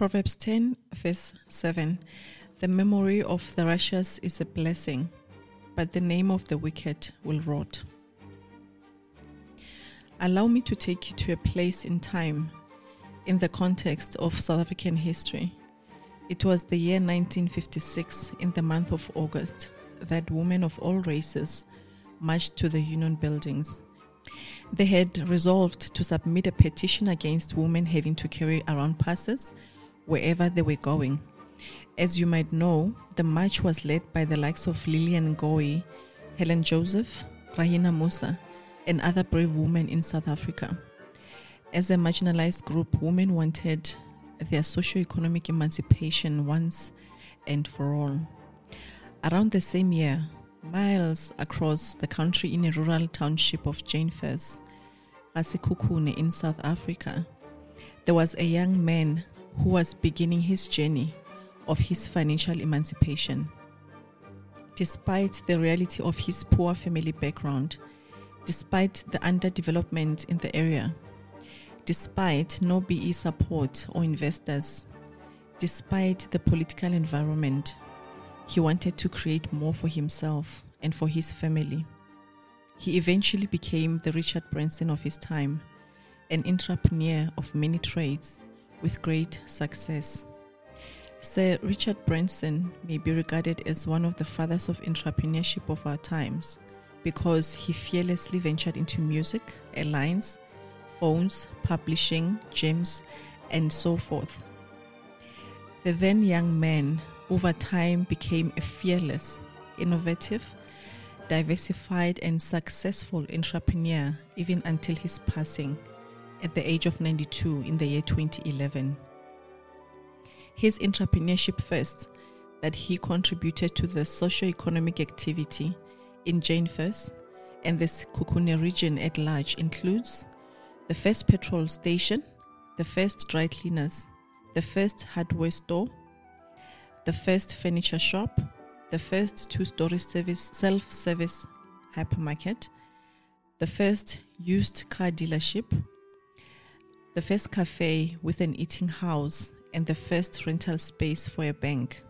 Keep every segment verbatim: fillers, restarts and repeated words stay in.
Proverbs ten, verse seven. The memory of the righteous is a blessing, but the name of the wicked will rot. Allow me to take you to a place in time in the context of South African history. It was the year nineteen fifty-six, in the month of August, that women of all races marched to the union buildings. They had resolved to submit a petition against women having to carry around passes wherever they were going. As you might know, the march was led by the likes of Lilian Ngoyi, Helen Joseph, Rahima Moosa, and other brave women in South Africa. As a marginalized group, women wanted their socio-economic emancipation once and for all. Around the same year, miles across the country, in a rural township of Jane Furse, Sekhukhune in South Africa, there was a young man who was beginning his journey of his financial emancipation. Despite the reality of his poor family background, despite the underdevelopment in the area, despite no B E support or investors, despite the political environment, he wanted to create more for himself and for his family. He eventually became the Richard Branson of his time, an entrepreneur of many trades with great success. Sir Richard Branson may be regarded as one of the fathers of entrepreneurship of our times, because he fearlessly ventured into music, airlines, phones, publishing, gyms, and so forth. The then young man, over time, became a fearless, innovative, diversified, and successful entrepreneur, even until his passing at the age of ninety-two in the year twenty eleven. His entrepreneurship first, that he contributed to the socio-economic activity in Jane Furse and the Sekhukhune region at large, includes the first petrol station, the first dry cleaners, the first hardware store, the first furniture shop, the first two-story service self-service hypermarket, the first used car dealership, the first cafe with an eating house, and the first rental space for a bank.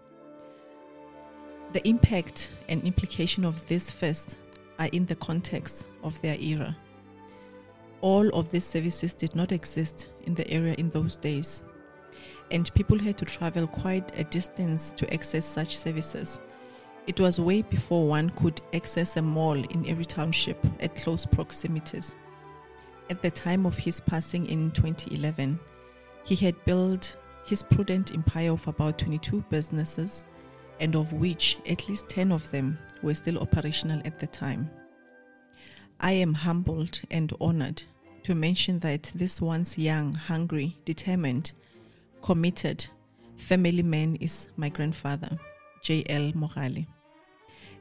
The impact and implication of these firsts are in the context of their era. All of these services did not exist in the area in those days, and people had to travel quite a distance to access such services. It was way before one could access a mall in every township at close proximities. At the time of his passing in twenty eleven, he had built his prudent empire of about twenty-two businesses, and of which at least ten of them were still operational at the time. I am humbled and honored to mention that this once young, hungry, determined, committed family man is my grandfather, J L Mogale.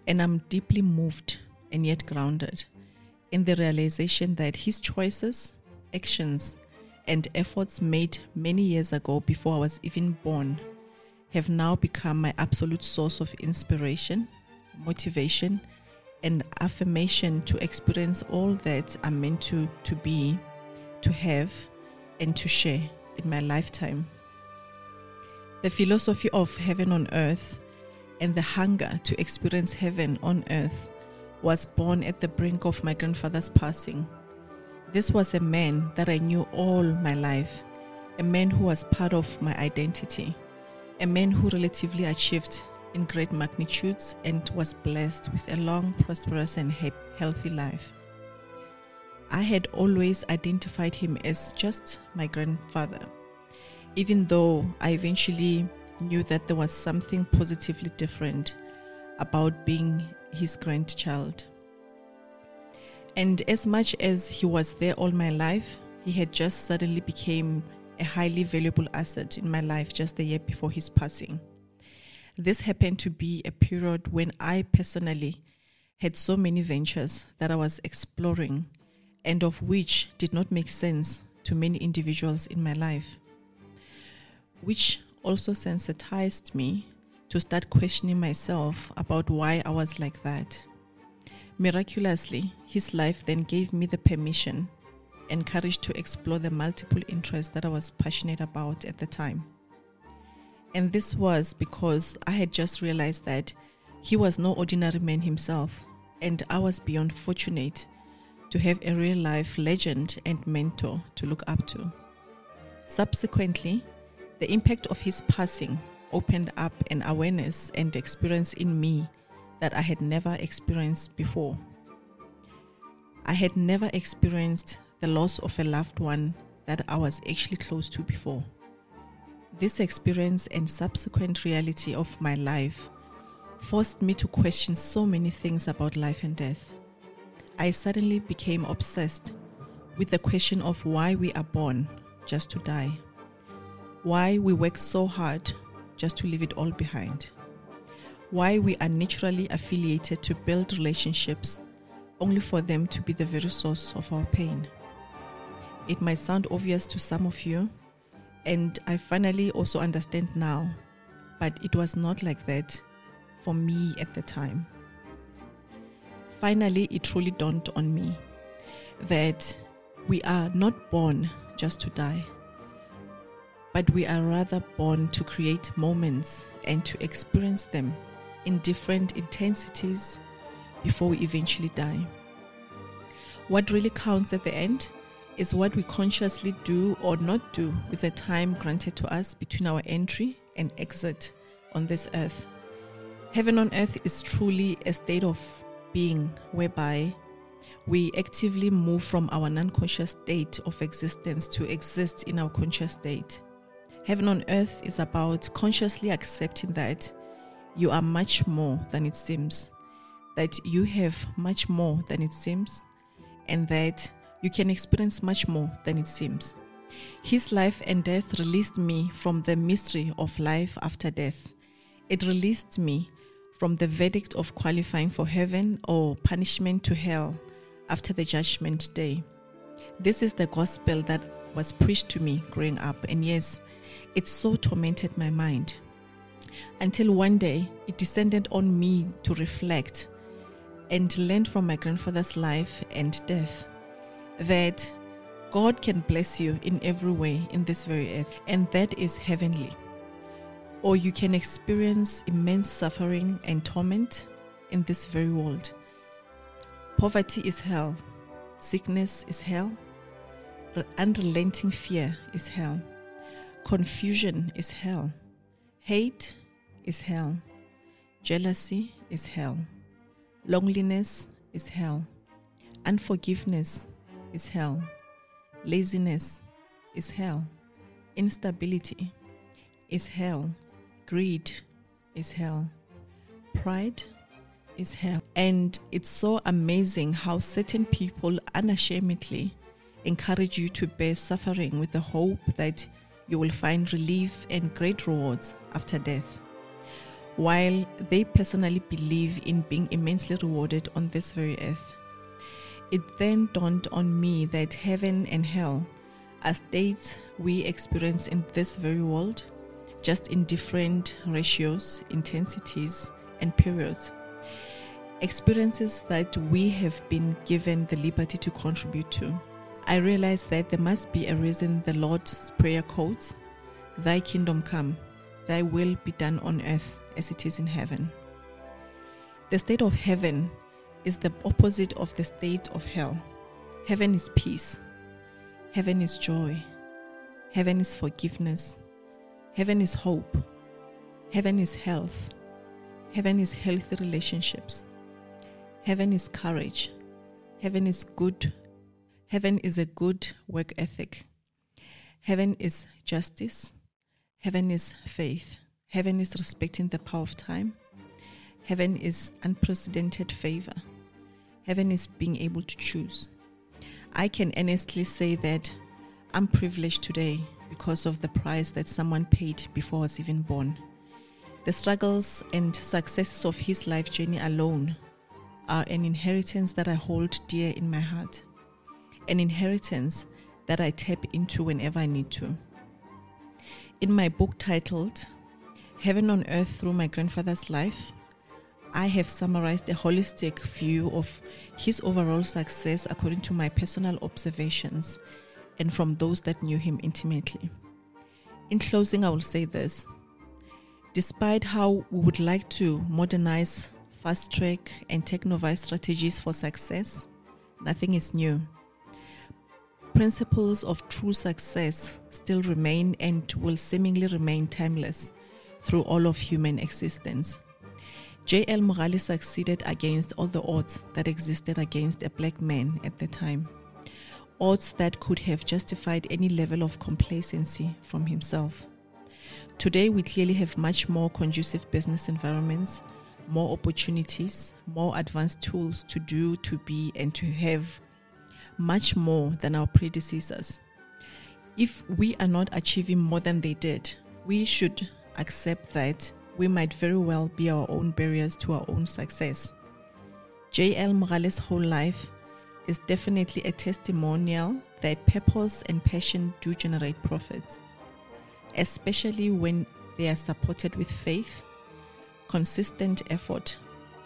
And I'm deeply moved and yet grounded in the realization that his choices, actions, and efforts made many years ago, before I was even born, have now become my absolute source of inspiration, motivation, and affirmation to experience all that I'm meant to, to be, to have, and to share in my lifetime. The philosophy of Heaven on Earth and the hunger to experience heaven on earth was born at the brink of my grandfather's passing. This was a man that I knew all my life, a man who was part of my identity, a man who relatively achieved in great magnitudes and was blessed with a long, prosperous, and he- healthy life. I had always identified him as just my grandfather, even though I eventually knew that there was something positively different about being his grandchild. And as much as he was there all my life, he had just suddenly become a highly valuable asset in my life just the year before his passing. This happened to be a period when I personally had so many ventures that I was exploring, and of which did not make sense to many individuals in my life, which also sensitized me to start questioning myself about why I was like that. Miraculously, his life then gave me the permission and courage to explore the multiple interests that I was passionate about at the time. And this was because I had just realized that he was no ordinary man himself, and I was beyond fortunate to have a real-life legend and mentor to look up to. Subsequently, the impact of his passing opened up an awareness and experience in me that I had never experienced before. I had never experienced the loss of a loved one that I was actually close to before. This experience and subsequent reality of my life forced me to question so many things about life and death. I suddenly became obsessed with the question of why we are born just to die, why we work so hard just to leave it all behind, why we are naturally affiliated to build relationships only for them to be the very source of our pain. It might sound obvious to some of you, and I finally also understand now, but it was not like that for me at the time. Finally, it truly dawned on me that we are not born just to die, but we are rather born to create moments and to experience them in different intensities before we eventually die. What really counts at the end is what we consciously do or not do with the time granted to us between our entry and exit on this earth. Heaven on earth is truly a state of being whereby we actively move from our non-conscious state of existence to exist in our conscious state. Heaven on earth is about consciously accepting that you are much more than it seems, that you have much more than it seems, and that you can experience much more than it seems. His life and death released me from the mystery of life after death. It released me from the verdict of qualifying for heaven or punishment to hell after the judgment day. This is the gospel that was preached to me growing up, and yes, it so tormented my mind. Until one day, it descended on me to reflect and learn from my grandfather's life and death that God can bless you in every way in this very earth, and that is heavenly. Or you can experience immense suffering and torment in this very world. Poverty is hell. Sickness is hell. Unrelenting fear is hell. Confusion is hell. Hate is hell. Jealousy is hell. Loneliness is hell. Unforgiveness is hell. Laziness is hell. Instability is hell. Greed is hell. Pride is hell. And it's so amazing how certain people unashamedly encourage you to bear suffering with the hope that you will find relief and great rewards after death, while they personally believe in being immensely rewarded on this very earth. It then dawned on me that heaven and hell are states we experience in this very world, just in different ratios, intensities, and periods. Experiences that we have been given the liberty to contribute to. I realized that there must be a reason the Lord's Prayer quotes, "Thy kingdom come, thy will be done on earth as it is in heaven." The state of heaven is the opposite of the state of hell. Heaven is peace. Heaven is joy. Heaven is forgiveness. Heaven is hope. Heaven is health. Heaven is healthy relationships. Heaven is courage. Heaven is good. Heaven is a good work ethic. Heaven is justice. Heaven is faith. Heaven is respecting the power of time. Heaven is unprecedented favor. Heaven is being able to choose. I can honestly say that I'm privileged today because of the price that someone paid before I was even born. The struggles and successes of his life journey alone are an inheritance that I hold dear in my heart, an inheritance that I tap into whenever I need to. In my book titled Heaven on Earth Through My Grandfather's Life, I have summarized a holistic view of his overall success according to my personal observations and from those that knew him intimately. In closing, I will say this. Despite how we would like to modernize, fast-track, and take novel strategies for success, nothing is new. Principles of true success still remain and will seemingly remain timeless through all of human existence. J L Mogale succeeded against all the odds that existed against a black man at the time, odds that could have justified any level of complacency from himself. Today, we clearly have much more conducive business environments, more opportunities, more advanced tools to do, to be, and to have, much more than our predecessors. If we are not achieving more than they did, we should accept that we might very well be our own barriers to our own success. J L Mogale's whole life is definitely a testimonial that purpose and passion do generate profits, especially when they are supported with faith, consistent effort,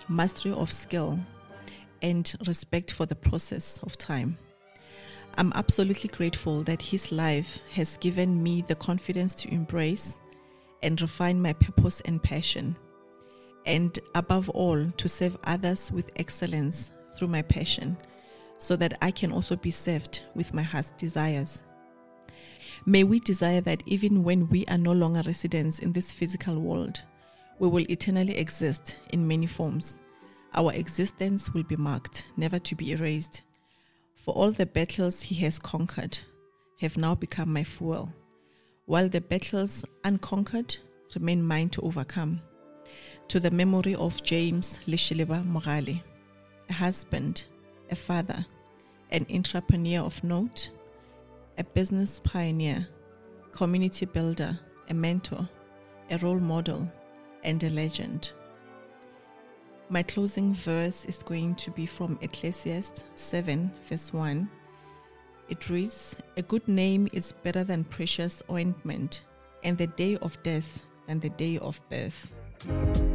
mastery of skill, and respect for the process of time. I'm absolutely grateful that his life has given me the confidence to embrace and refine my purpose and passion, and above all, to serve others with excellence through my passion, so that I can also be served with my heart's desires. May we desire that even when we are no longer residents in this physical world, we will eternally exist in many forms. Our existence will be marked, never to be erased. For all the battles he has conquered have now become my fuel, while the battles unconquered remain mine to overcome. To the memory of James Lishileba Mogale, a husband, a father, an entrepreneur of note, a business pioneer, community builder, a mentor, a role model, and a legend. My closing verse is going to be from Ecclesiastes seven, verse one. It reads, "A good name is better than precious ointment, and the day of death than the day of birth."